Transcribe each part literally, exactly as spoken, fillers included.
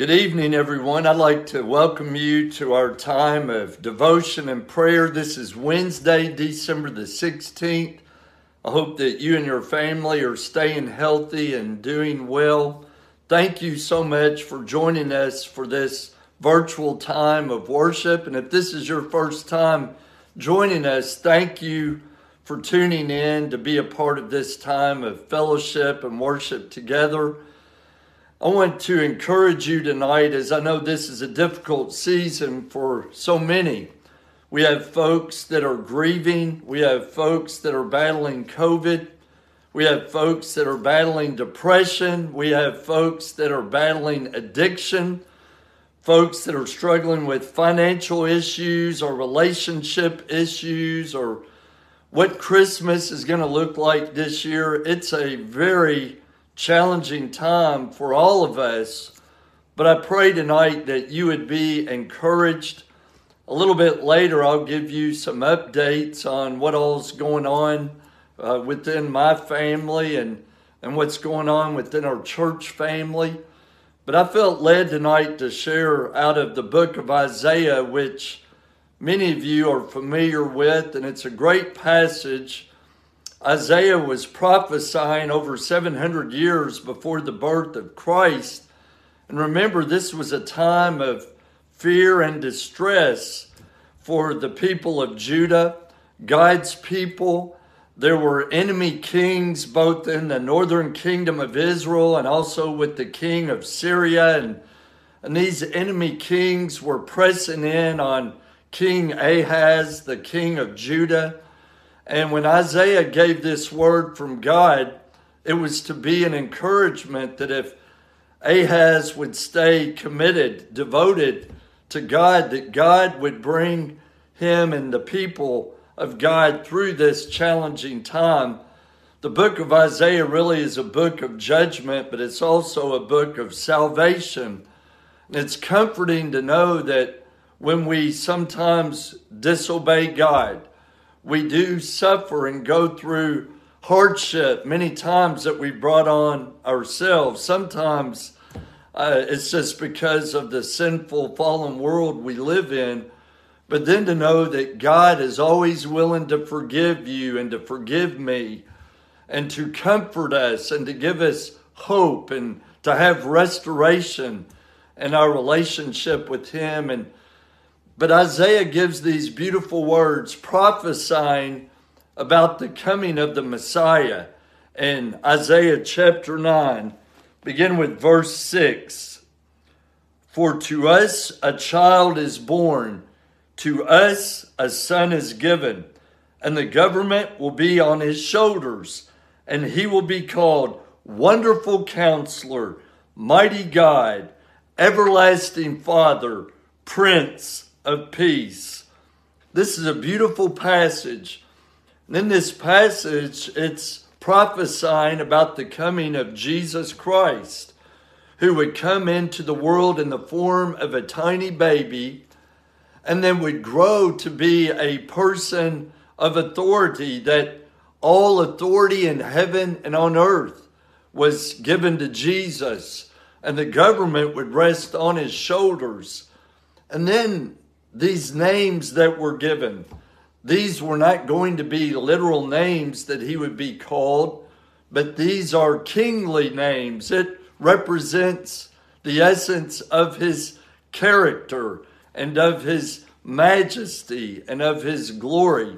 Good evening, everyone. I'd like to welcome you to our time of devotion and prayer. This is Wednesday, December the sixteenth. I hope that you and your family are staying healthy and doing well. Thank you so much for joining us for this virtual time of worship. And if this is your first time joining us, thank you for tuning in to be a part of this time of fellowship and worship together. I want to encourage you tonight, as I know this is a difficult season for so many. We have folks that are grieving. We have folks that are battling COVID. We have folks that are battling depression. We have folks that are battling addiction. Folks that are struggling with financial issues or relationship issues or what Christmas is going to look like this year. It's a very challenging time for all of us, but I pray tonight that you would be encouraged. A little bit later, I'll give you some updates on what all's going on uh, within my family and, and what's going on within our church family. But I felt led tonight to share out of the book of Isaiah, which many of you are familiar with, and it's a great passage. Isaiah was prophesying over seven hundred years before the birth of Christ. And remember, this was a time of fear and distress for the people of Judah, God's people. There were enemy kings both in the northern kingdom of Israel and also with the king of Syria. And, and these enemy kings were pressing in on King Ahaz, the king of Judah. And when Isaiah gave this word from God, it was to be an encouragement that if Ahaz would stay committed, devoted to God, that God would bring him and the people of God through this challenging time. The book of Isaiah really is a book of judgment, but it's also a book of salvation. And it's comforting to know that when we sometimes disobey God, we do suffer and go through hardship many times that we brought on ourselves. Sometimes uh, it's just because of the sinful, fallen world we live in. But then to know that God is always willing to forgive you and to forgive me and to comfort us and to give us hope and to have restoration in our relationship with Him. And But Isaiah gives these beautiful words prophesying about the coming of the Messiah in Isaiah chapter nine. Begin with verse six. For to us a child is born, to us a son is given, and the government will be on his shoulders, and he will be called Wonderful Counselor, Mighty God, Everlasting Father, Prince of Peace. This is a beautiful passage. And in this passage, it's prophesying about the coming of Jesus Christ, who would come into the world in the form of a tiny baby, and then would grow to be a person of authority, that all authority in heaven and on earth was given to Jesus, and the government would rest on his shoulders. And then these names that were given, these were not going to be literal names that he would be called, but these are kingly names. It represents the essence of his character and of his majesty and of his glory.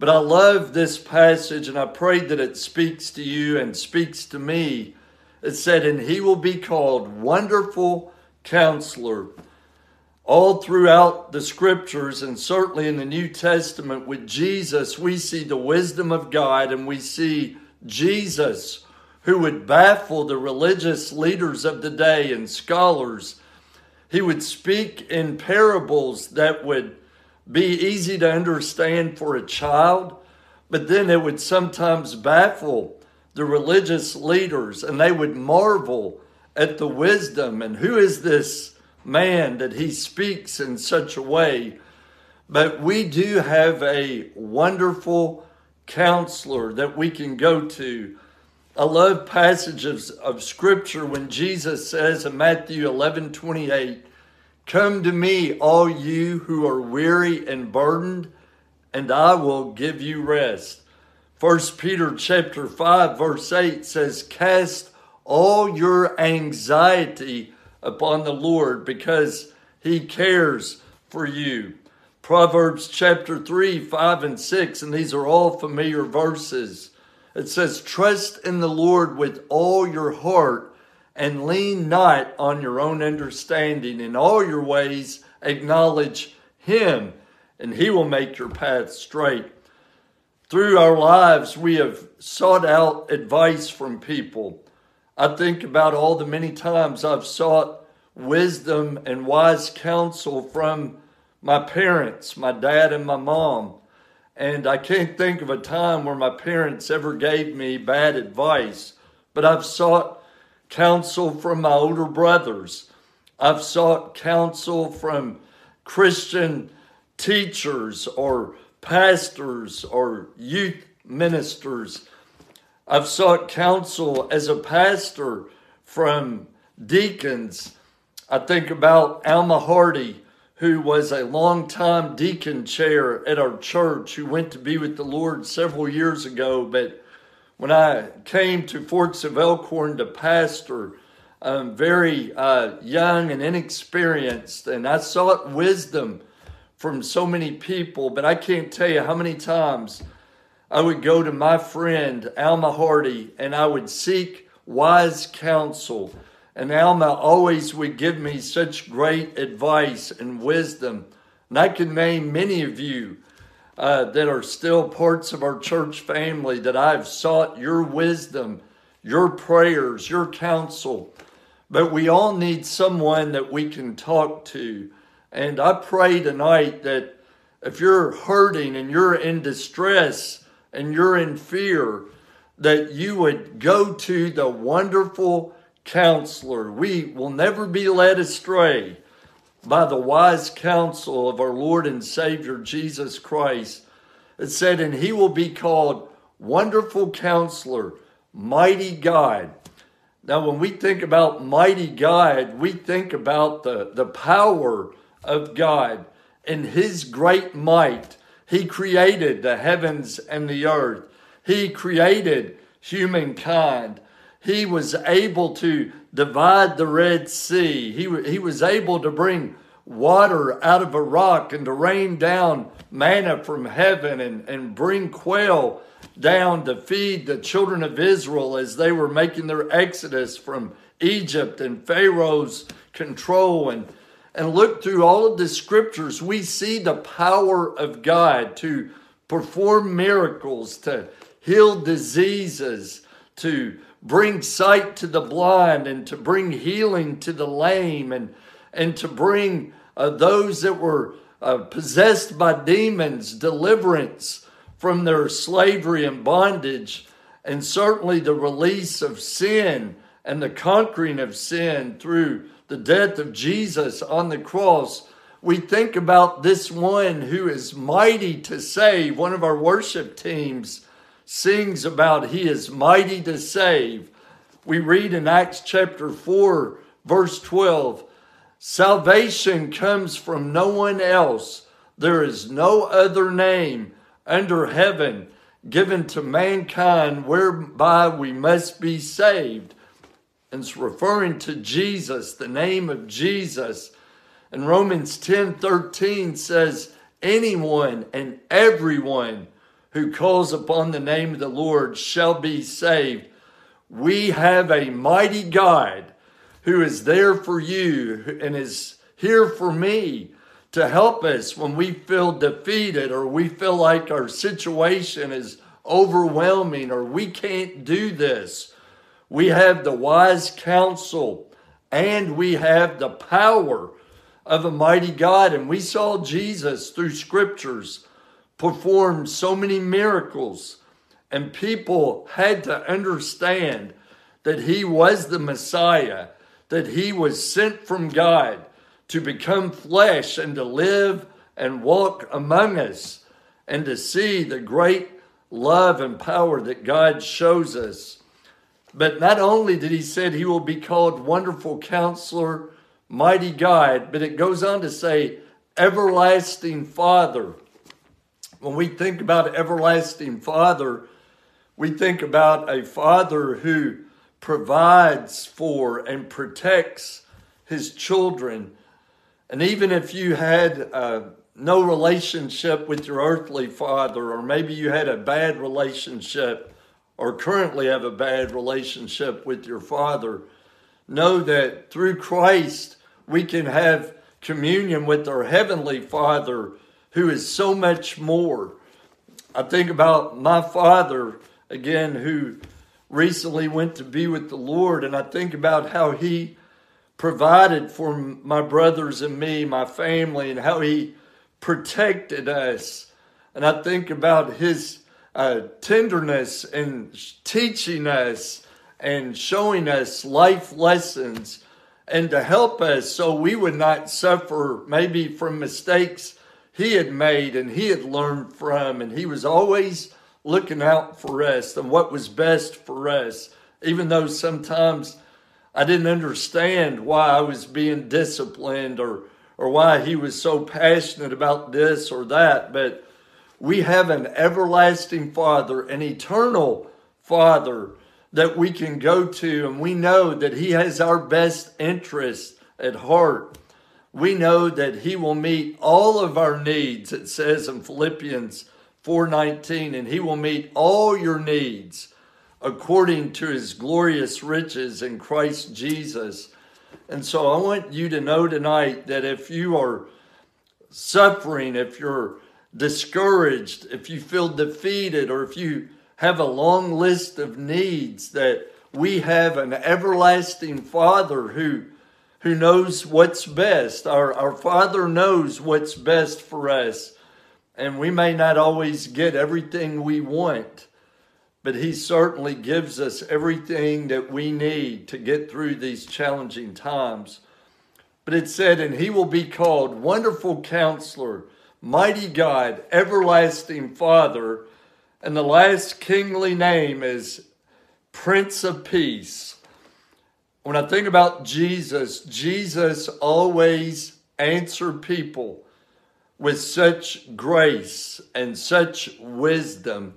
But I love this passage, and I pray that it speaks to you and speaks to me. It said, and he will be called Wonderful Counselor. All throughout the scriptures, and certainly in the New Testament with Jesus, we see the wisdom of God, and we see Jesus, who would baffle the religious leaders of the day and scholars. He would speak in parables that would be easy to understand for a child, but then it would sometimes baffle the religious leaders, and they would marvel at the wisdom. And who is this man that he speaks in such a way? But we do have a wonderful counselor that we can go to. I love passages of Scripture when Jesus says in Matthew eleven twenty-eight, "Come to me, all you who are weary and burdened, and I will give you rest." First Peter chapter five, verse eight says, "Cast all your anxiety upon the Lord, because he cares for you." Proverbs chapter three, five, and six, and these are all familiar verses. It says, "Trust in the Lord with all your heart, and lean not on your own understanding. In all your ways acknowledge him, and he will make your path straight." Through our lives, we have sought out advice from people. I think about all the many times I've sought wisdom and wise counsel from my parents, my dad and my mom. And I can't think of a time where my parents ever gave me bad advice. But I've sought counsel from my older brothers. I've sought counsel from Christian teachers or pastors or youth ministers. I've sought counsel as a pastor from deacons. I think about Alma Hardy, who was a longtime deacon chair at our church, who went to be with the Lord several years ago. But when I came to Forks of Elkhorn to pastor, I'm very uh, young and inexperienced, and I sought wisdom from so many people, but I can't tell you how many times I would go to my friend, Alma Hardy, and I would seek wise counsel. And Alma always would give me such great advice and wisdom. And I can name many of you uh, that are still parts of our church family that I've sought your wisdom, your prayers, your counsel. But we all need someone that we can talk to. And I pray tonight that if you're hurting and you're in distress and you're in fear, that you would go to the Wonderful Counselor. We will never be led astray by the wise counsel of our Lord and Savior, Jesus Christ. It said, "And he will be called Wonderful Counselor, Mighty God." Now, when we think about Mighty God, we think about the, the power of God in his great might. He created the heavens and the earth. He created humankind. He was able to divide the Red Sea. He, he was able to bring water out of a rock and to rain down manna from heaven and, and bring quail down to feed the children of Israel as they were making their exodus from Egypt and Pharaoh's control. And And look through all of the scriptures, we see the power of God to perform miracles, to heal diseases, to bring sight to the blind, and to bring healing to the lame, and, and to bring uh, those that were uh, possessed by demons, deliverance from their slavery and bondage, and certainly the release of sin and the conquering of sin through the death of Jesus on the cross. We think about this one who is mighty to save. One of our worship teams sings about he is mighty to save. We read in Acts chapter four, verse twelve, "Salvation comes from no one else. There is no other name under heaven given to mankind whereby we must be saved." And it's referring to Jesus, the name of Jesus. And Romans ten thirteen says, "Anyone and everyone who calls upon the name of the Lord shall be saved." We have a mighty God who is there for you and is here for me to help us when we feel defeated or we feel like our situation is overwhelming or we can't do this. We have the wise counsel and we have the power of a mighty God. And we saw Jesus through scriptures perform so many miracles, and people had to understand that he was the Messiah, that he was sent from God to become flesh and to live and walk among us and to see the great love and power that God shows us. But not only did he say he will be called Wonderful Counselor, Mighty God, but it goes on to say Everlasting Father. When we think about Everlasting Father, we think about a father who provides for and protects his children. And even if you had uh, no relationship with your earthly father, or maybe you had a bad relationship or currently have a bad relationship with your father, know that through Christ, we can have communion with our Heavenly Father, who is so much more. I think about my father, again, who recently went to be with the Lord, and I think about how he provided for my brothers and me, my family, and how he protected us. And I think about his uh, tenderness and teaching us and showing us life lessons and to help us so we would not suffer maybe from mistakes he had made and he had learned from. And he was always looking out for us and what was best for us, even though sometimes I didn't understand why I was being disciplined or, or why he was so passionate about this or that. But we have an everlasting Father, an eternal Father, that we can go to, and we know that he has our best interests at heart. We know that he will meet all of our needs, it says in Philippians four nineteen, and he will meet all your needs according to his glorious riches in Christ Jesus. And so I want you to know tonight that if you are suffering, if you're discouraged, if you feel defeated, or if you have a long list of needs, that we have an everlasting Father who, who knows what's best. Our, our Father knows what's best for us. And we may not always get everything we want, but he certainly gives us everything that we need to get through these challenging times. But it said, and he will be called Wonderful Counselor, Mighty God, Everlasting Father, and the last kingly name is Prince of Peace. When I think about Jesus, Jesus always answered people with such grace and such wisdom.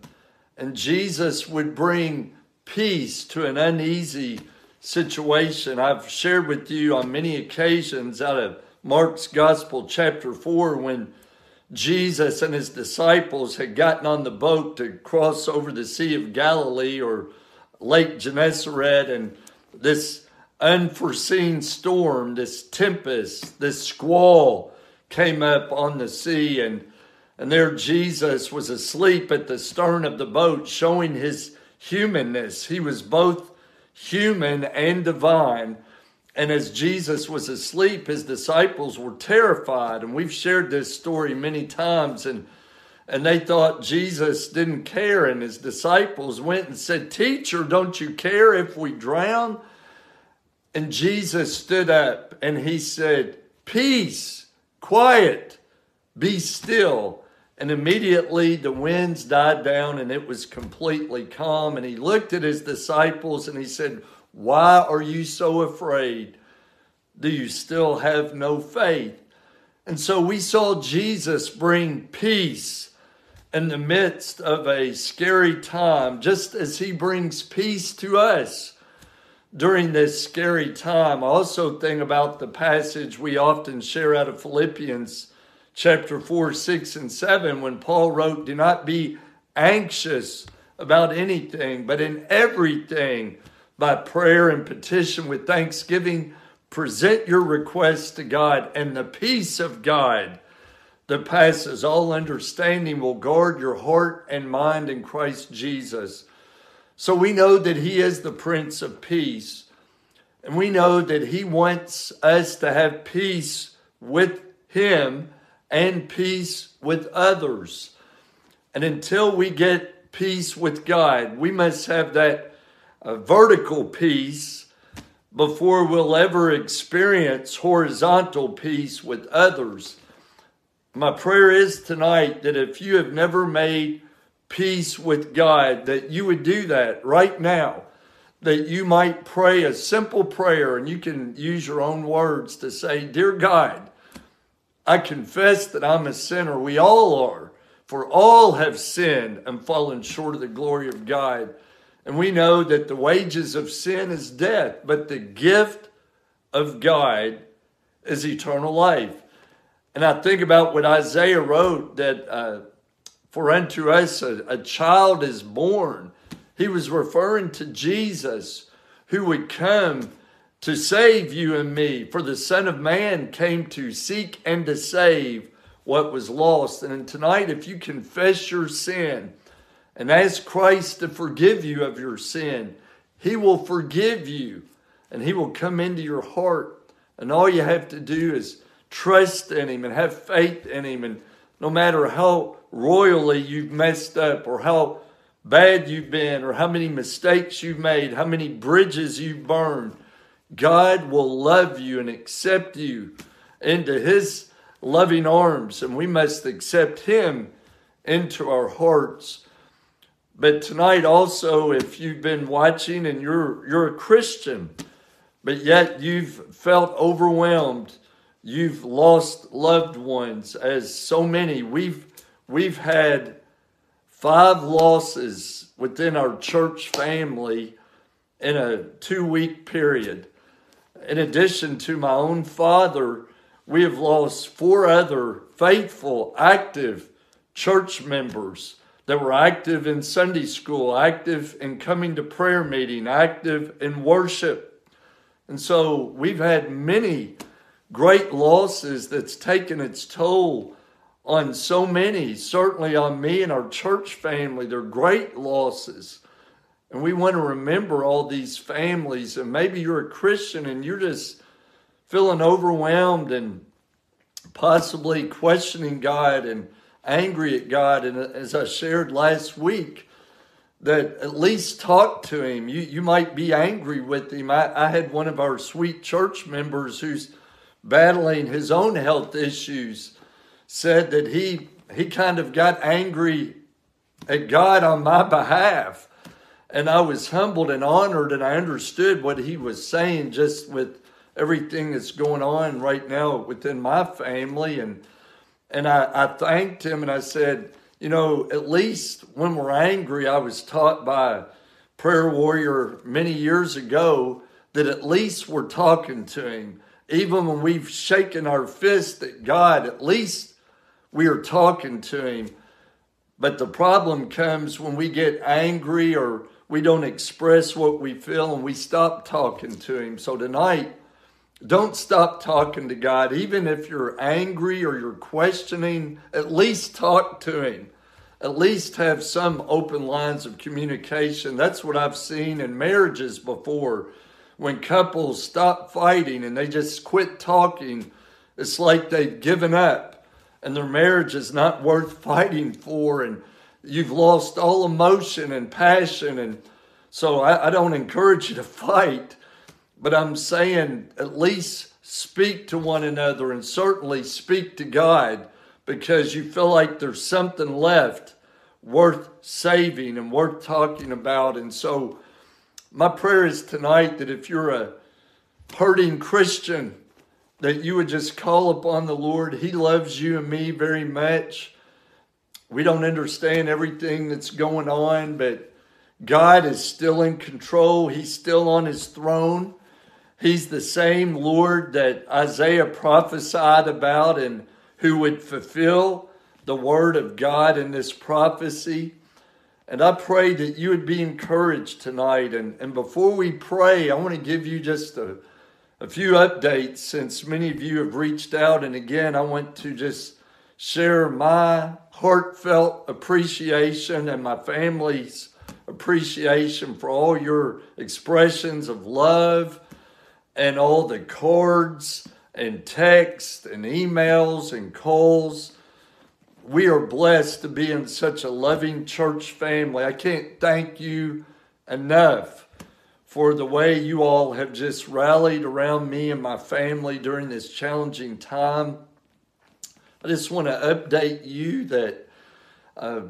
And Jesus would bring peace to an uneasy situation. I've shared with you on many occasions out of Mark's Gospel, chapter four, when Jesus and his disciples had gotten on the boat to cross over the Sea of Galilee or Lake Gennesaret, and this unforeseen storm, this tempest, this squall came up on the sea, and, and there Jesus was asleep at the stern of the boat, showing his humanness. He was both human and divine. And as Jesus was asleep, his disciples were terrified. And we've shared this story many times. And, and they thought Jesus didn't care. And his disciples went and said, "Teacher, don't you care if we drown?" And Jesus stood up and he said, "Peace, quiet, be still." And immediately the winds died down and it was completely calm. And he looked at his disciples and he said, "Why are you so afraid? Do you still have no faith?" And so we saw Jesus bring peace in the midst of a scary time, just as he brings peace to us during this scary time. I also think about the passage we often share out of Philippians chapter four, six, and seven, when Paul wrote, "Do not be anxious about anything, but in everything, by prayer and petition with thanksgiving, present your requests to God, and the peace of God that passes all understanding will guard your heart and mind in Christ Jesus." So we know that he is the Prince of Peace, and we know that he wants us to have peace with him and peace with others. And until we get peace with God, we must have that a vertical peace before we'll ever experience horizontal peace with others. My prayer is tonight that if you have never made peace with God, that you would do that right now, that you might pray a simple prayer, and you can use your own words to say, Dear God, I confess that I'm a sinner. We all are, for all have sinned and fallen short of the glory of God. And we know that the wages of sin is death, but the gift of God is eternal life. And I think about what Isaiah wrote, that uh, for unto us a, a child is born. He was referring to Jesus, who would come to save you and me. For the Son of Man came to seek and to save what was lost. And tonight, if you confess your sin and ask Christ to forgive you of your sin, He will forgive you and He will come into your heart. And all you have to do is trust in Him and have faith in Him. And no matter how royally you've messed up, or how bad you've been, or how many mistakes you've made, how many bridges you've burned, God will love you and accept you into His loving arms, and we must accept Him into our hearts. But tonight also, if you've been watching and you're you're a Christian, but yet you've felt overwhelmed, you've lost loved ones, as so many. We've we've had five losses within our church family in a two-week period. In addition to my own father, we have lost four other faithful, active church members that were active in Sunday school, active in coming to prayer meeting, active in worship. And so we've had many great losses that's taken its toll on so many, certainly on me and our church family. They're great losses. And we want to remember all these families. And maybe you're a Christian and you're just feeling overwhelmed and possibly questioning God and angry at God. And as I shared last week, that at least talk to Him. You, you might be angry with Him. I, I had one of our sweet church members who's battling his own health issues said that he he kind of got angry at God on my behalf. And I was humbled and honored, and I understood what he was saying just with everything that's going on right now within my family. And and I, I thanked him, and I said, you know, at least when we're angry, I was taught by a prayer warrior many years ago that at least we're talking to Him. Even when we've shaken our fist at God, at least we are talking to Him. But the problem comes when we get angry or we don't express what we feel and we stop talking to Him. So tonight, don't stop talking to God. Even if you're angry or you're questioning, at least talk to Him. At least have some open lines of communication. That's what I've seen in marriages before. When couples stop fighting and they just quit talking, it's like they've given up and their marriage is not worth fighting for, and you've lost all emotion and passion. And so I, I don't encourage you to fight, but I'm saying at least speak to one another, and certainly speak to God, because you feel like there's something left worth saving and worth talking about. And so my prayer is tonight that if you're a hurting Christian, that you would just call upon the Lord. He loves you and me very much. We don't understand everything that's going on, but God is still in control. He's still on His throne. He's the same Lord that Isaiah prophesied about and who would fulfill the word of God in this prophecy. And I pray that you would be encouraged tonight. And, and before we pray, I want to give you just a, a few updates, since many of you have reached out. And again, I want to just share my heartfelt appreciation and my family's appreciation for all your expressions of love and all the cards and texts and emails and calls. We are blessed to be in such a loving church family. I can't thank you enough for the way you all have just rallied around me and my family during this challenging time. I just want to update you that uh,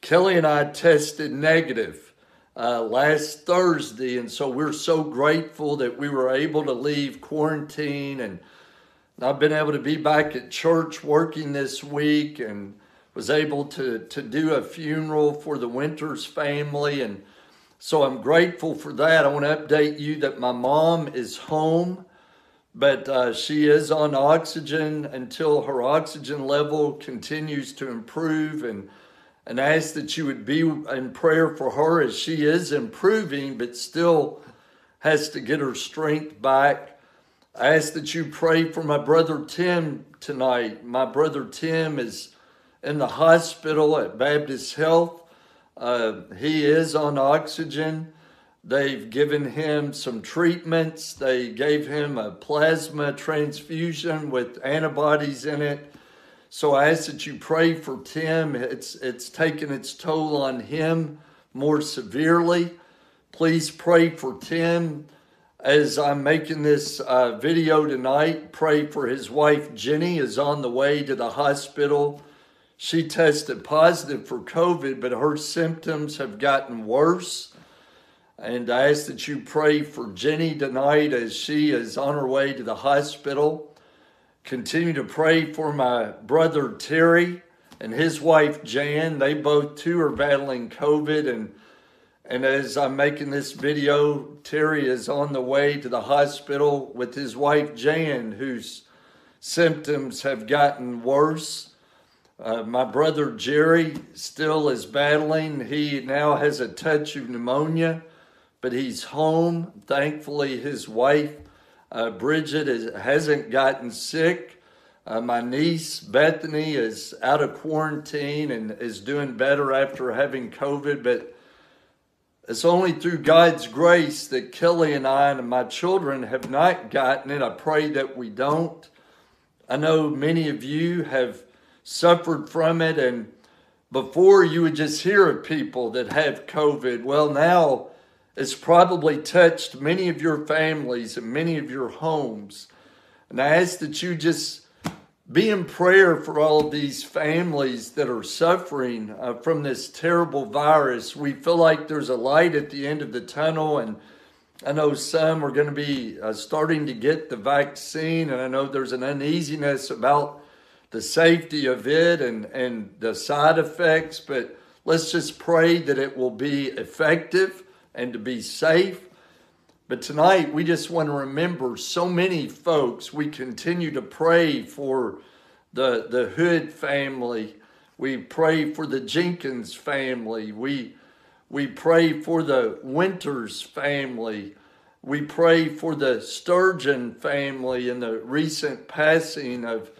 Kelly and I tested negative uh, last Thursday, and so we're so grateful that we were able to leave quarantine, and I've been able to be back at church working this week, and was able to, to do a funeral for the Winters family, and so I'm grateful for that. I want to update you that my mom is home, but uh, she is on oxygen until her oxygen level continues to improve, and and ask that you would be in prayer for her as she is improving, but still has to get her strength back. I ask that you pray for my brother Tim tonight. My brother Tim is in the hospital at Baptist Health. Uh, he is on oxygen. They've given him some treatments. They gave him a plasma transfusion with antibodies in it. So I ask that you pray for Tim. It's it's taken its toll on him more severely. Please pray for Tim. As I'm making this uh, video tonight, pray for his wife, Jenny, is on the way to the hospital. She tested positive for COVID, but her symptoms have gotten worse. And I ask that you pray for Jenny tonight as she is on her way to the hospital. Continue to pray for my brother Terry and his wife Jan. They both too are battling COVID, and and as I'm making this video, Terry is on the way to the hospital with his wife Jan, whose symptoms have gotten worse. Uh, my brother Jerry still is battling. He now has a touch of pneumonia, but he's home. Thankfully, his wife Uh, Bridget is, hasn't gotten sick. Uh, my niece, Bethany, is out of quarantine and is doing better after having COVID. But it's only through God's grace that Kelly and I and my children have not gotten it. I pray that we don't. I know many of you have suffered from it. And before you would just hear of people that have COVID. Well, now it's probably touched many of your families and many of your homes. And I ask that you just be in prayer for all of these families that are suffering uh, from this terrible virus. We feel like there's a light at the end of the tunnel. And I know some are going to be uh, starting to get the vaccine. And I know there's an uneasiness about the safety of it and, and the side effects. But let's just pray that it will be effective and to be safe. But tonight, we just want to remember so many folks. We continue to pray for the, the Hood family. We pray for the Jenkins family. We, we pray for the Winters family. We pray for the Sturgeon family and the recent passing of,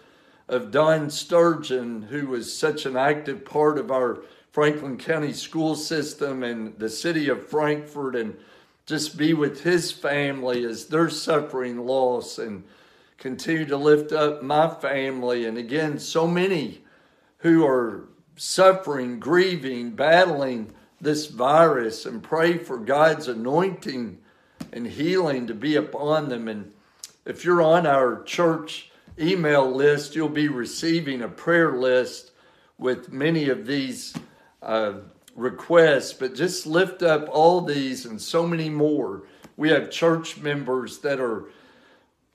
of Don Sturgeon, who was such an active part of our Franklin County School System and the city of Frankfort, and just be with his family as they're suffering loss, and continue to lift up my family. And again, so many who are suffering, grieving, battling this virus, and pray for God's anointing and healing to be upon them. And if you're on our church email list, you'll be receiving a prayer list with many of these Uh, requests, but just lift up all these and so many more. We have church members that are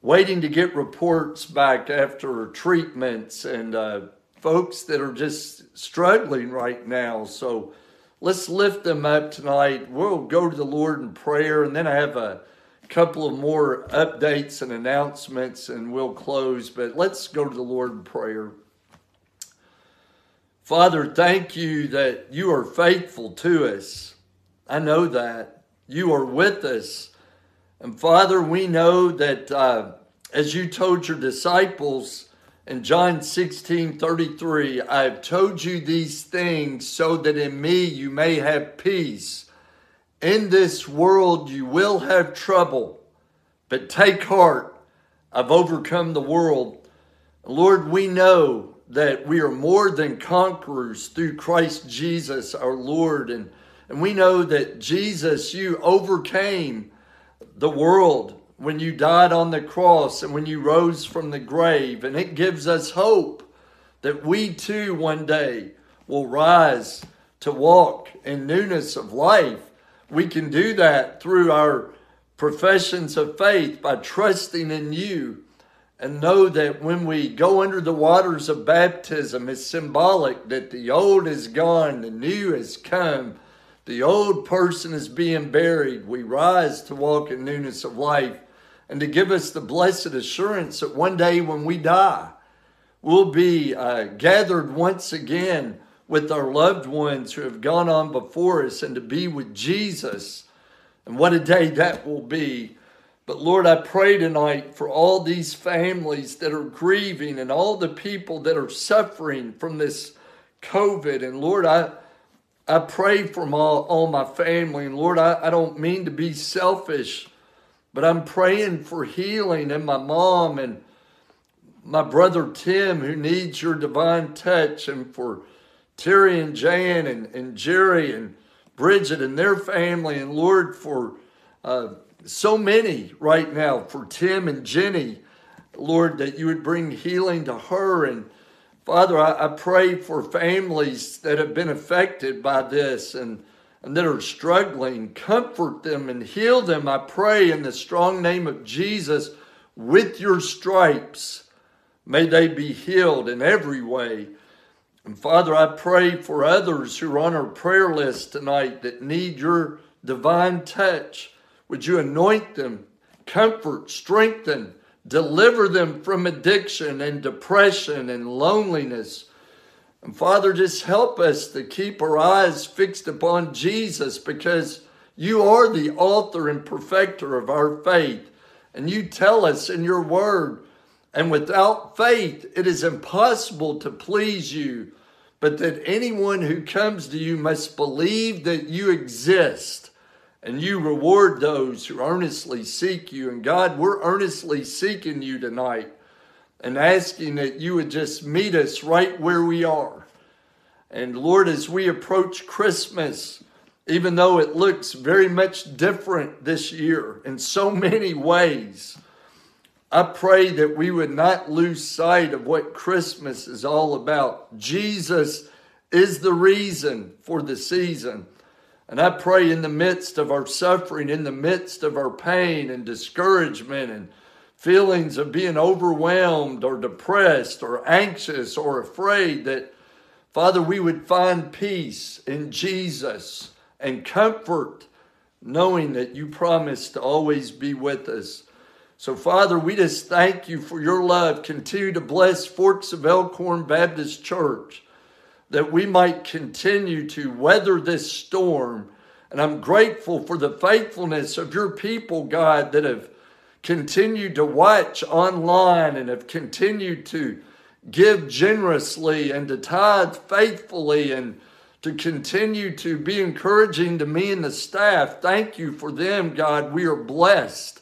waiting to get reports back after treatments, and uh, folks that are just struggling right now. So let's lift them up tonight. We'll go to the Lord in prayer, and then I have a couple of more updates and announcements, and we'll close. But let's go to the Lord in prayer. Father, thank you that you are faithful to us. I know that. You are with us. And Father, we know that uh, as you told your disciples in John sixteen thirty-three, I have told you these things so that in me you may have peace. In this world you will have trouble, but take heart, I've overcome the world. Lord, we know that we are more than conquerors through Christ Jesus our Lord. And, and we know that Jesus, you overcame the world when you died on the cross and when you rose from the grave. And it gives us hope that we too one day will rise to walk in newness of life. We can do that through our professions of faith by trusting in you, and know that when we go under the waters of baptism, it's symbolic that the old is gone, the new has come, the old person is being buried. We rise to walk in newness of life, and to give us the blessed assurance that one day when we die, we'll be uh, gathered once again with our loved ones who have gone on before us, and to be with Jesus. And what a day that will be. But Lord, I pray tonight for all these families that are grieving and all the people that are suffering from this COVID. And Lord, I I pray for my, all my family. And Lord, I, I don't mean to be selfish, but I'm praying for healing in my mom and my brother Tim, who needs your divine touch, and for Terry and Jan and, and Jerry and Bridget and their family. And Lord, for uh, so many right now, for Tim and Jenny, Lord, that you would bring healing to her. And Father, I, I pray for families that have been affected by this and, and that are struggling. Comfort them and heal them, I pray, in the strong name of Jesus. With your stripes, may they be healed in every way. And Father, I pray for others who are on our prayer list tonight that need your divine touch. Would you anoint them, comfort, strengthen, deliver them from addiction and depression and loneliness. And Father, just help us to keep our eyes fixed upon Jesus, because you are the author and perfecter of our faith. And you tell us in your word, and without faith, it is impossible to please you, but that anyone who comes to you must believe that you exist. And you reward those who earnestly seek you. And God, we're earnestly seeking you tonight and asking that you would just meet us right where we are. And Lord, as we approach Christmas, even though it looks very much different this year in so many ways, I pray that we would not lose sight of what Christmas is all about. Jesus is the reason for the season. And I pray in the midst of our suffering, in the midst of our pain and discouragement and feelings of being overwhelmed or depressed or anxious or afraid, that, Father, we would find peace in Jesus and comfort, knowing that you promise to always be with us. So, Father, we just thank you for your love. Continue to bless Forks of Elkhorn Baptist Church, that we might continue to weather this storm. And I'm grateful for the faithfulness of your people, God, that have continued to watch online and have continued to give generously and to tithe faithfully and to continue to be encouraging to me and the staff. Thank you for them, God. We are blessed.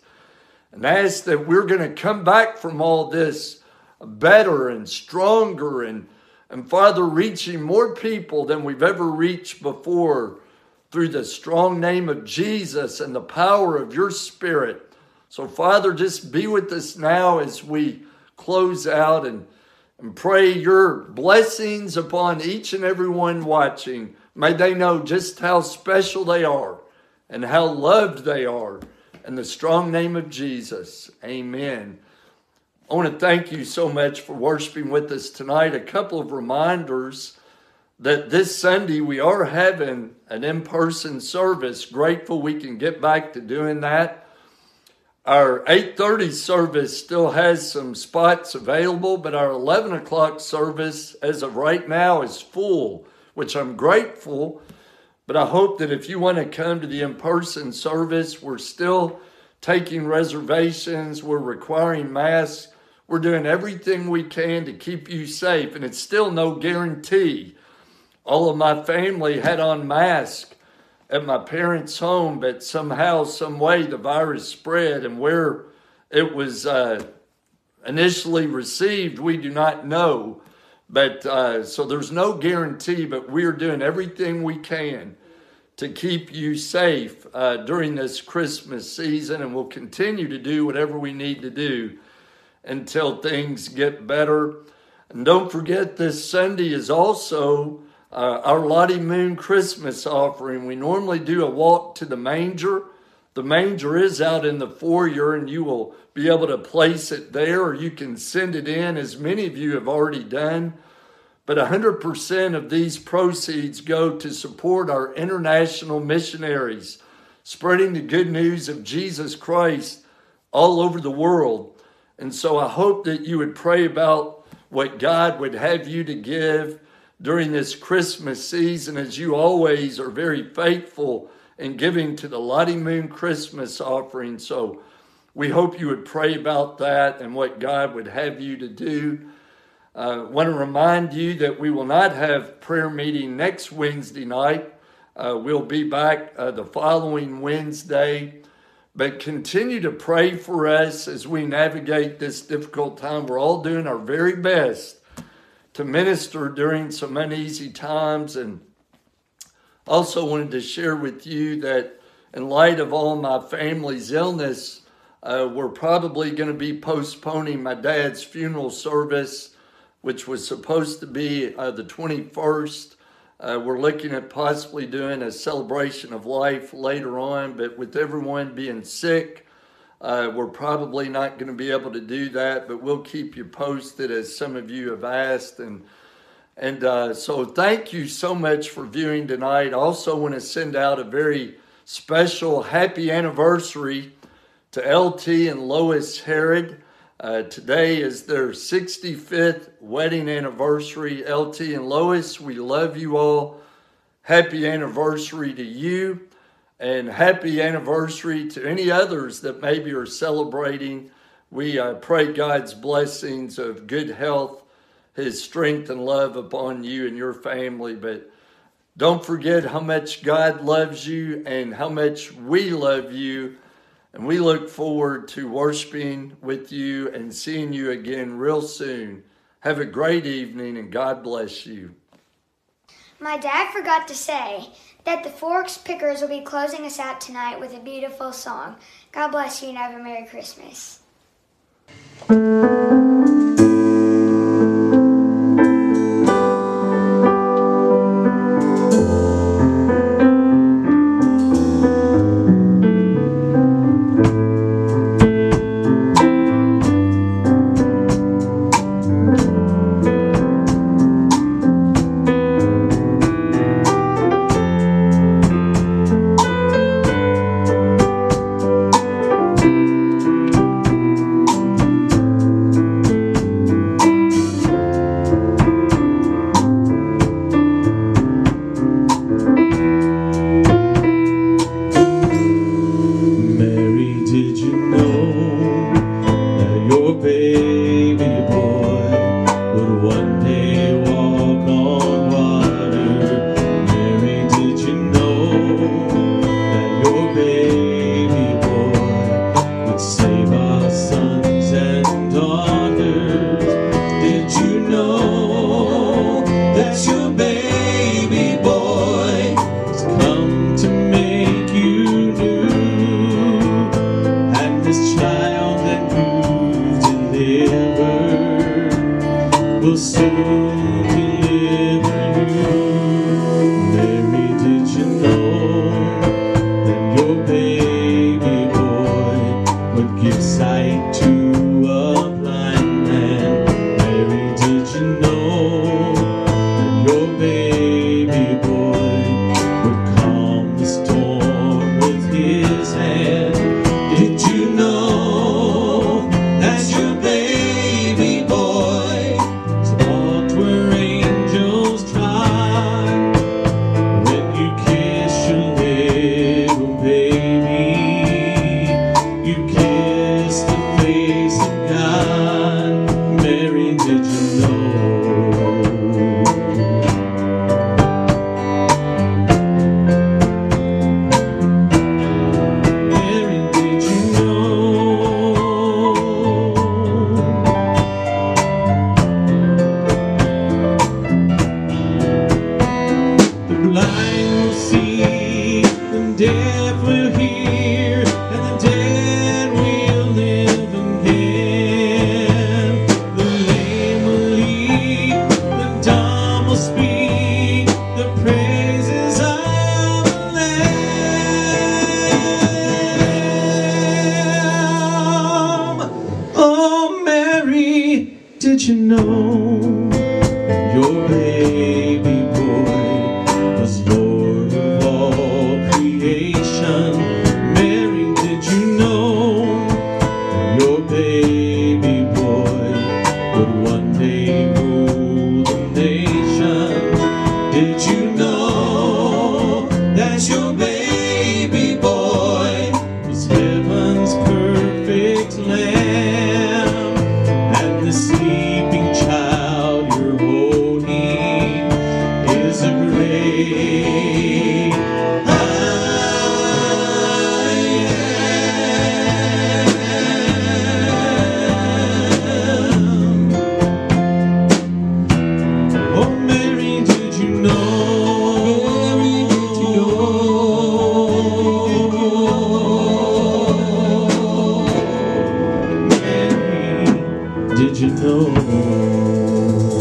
And ask that we're going to come back from all this better and stronger, and And Father, reaching more people than we've ever reached before through the strong name of Jesus and the power of your Spirit. So Father, just be with us now as we close out, and, and pray your blessings upon each and every one watching. May they know just how special they are and how loved they are. In the strong name of Jesus, amen. I want to thank you so much for worshiping with us tonight. A couple of reminders that this Sunday we are having an in-person service. Grateful we can get back to doing that. Our eight thirty service still has some spots available, but our eleven o'clock service as of right now is full, which I'm grateful. But I hope that if you want to come to the in-person service, we're still taking reservations, we're requiring masks. We're doing everything we can to keep you safe, and it's still no guarantee. All of my family had on masks at my parents' home, but somehow, some way, the virus spread, and where it was uh, initially received, we do not know. But uh, so there's no guarantee, but we're doing everything we can to keep you safe uh, during this Christmas season, and we'll continue to do whatever we need to do until things get better. And don't forget, this Sunday is also uh, our Lottie Moon Christmas offering. We normally do a walk to the manger. The manger is out in the foyer, and you will be able to place it there, or you can send it in, as many of you have already done. But one hundred percent of these proceeds go to support our international missionaries, spreading the good news of Jesus Christ all over the world. And so I hope that you would pray about what God would have you to give during this Christmas season, as you always are very faithful and giving to the Lottie Moon Christmas offering. So we hope you would pray about that and what God would have you to do. I uh, want to remind you that we will not have prayer meeting next Wednesday night. Uh, we'll be back uh, the following Wednesday. But continue to pray for us as we navigate this difficult time. We're all doing our very best to minister during some uneasy times. And also wanted to share with you that in light of all my family's illness, uh, we're probably going to be postponing my dad's funeral service, which was supposed to be uh, the twenty-first. Uh, we're looking at possibly doing a celebration of life later on, but with everyone being sick, uh, we're probably not going to be able to do that, but we'll keep you posted as some of you have asked. And And uh, so thank you so much for viewing tonight. I also want to send out a very special happy anniversary to L T and Lois Herod. Uh, today is their sixty-fifth wedding anniversary. L T and Lois, we love you all. Happy anniversary to you, and happy anniversary to any others that maybe are celebrating. We uh, pray God's blessings of good health, His strength and love upon you and your family. But don't forget how much God loves you and how much we love you. And we look forward to worshiping with you and seeing you again real soon. Have a great evening, and God bless you. My dad forgot to say that the Forks Pickers will be closing us out tonight with a beautiful song. God bless you, and have a Merry Christmas. We're Did you know your baby boy was Lord of all creation? Mary, did you know your baby boy would one day rule the nation? Did you know that your baby boy was heaven's perfect lamb? And the sleeping child you're holding is a great I am. Oh, Mary, did you know? Mary, did you know? Did you know?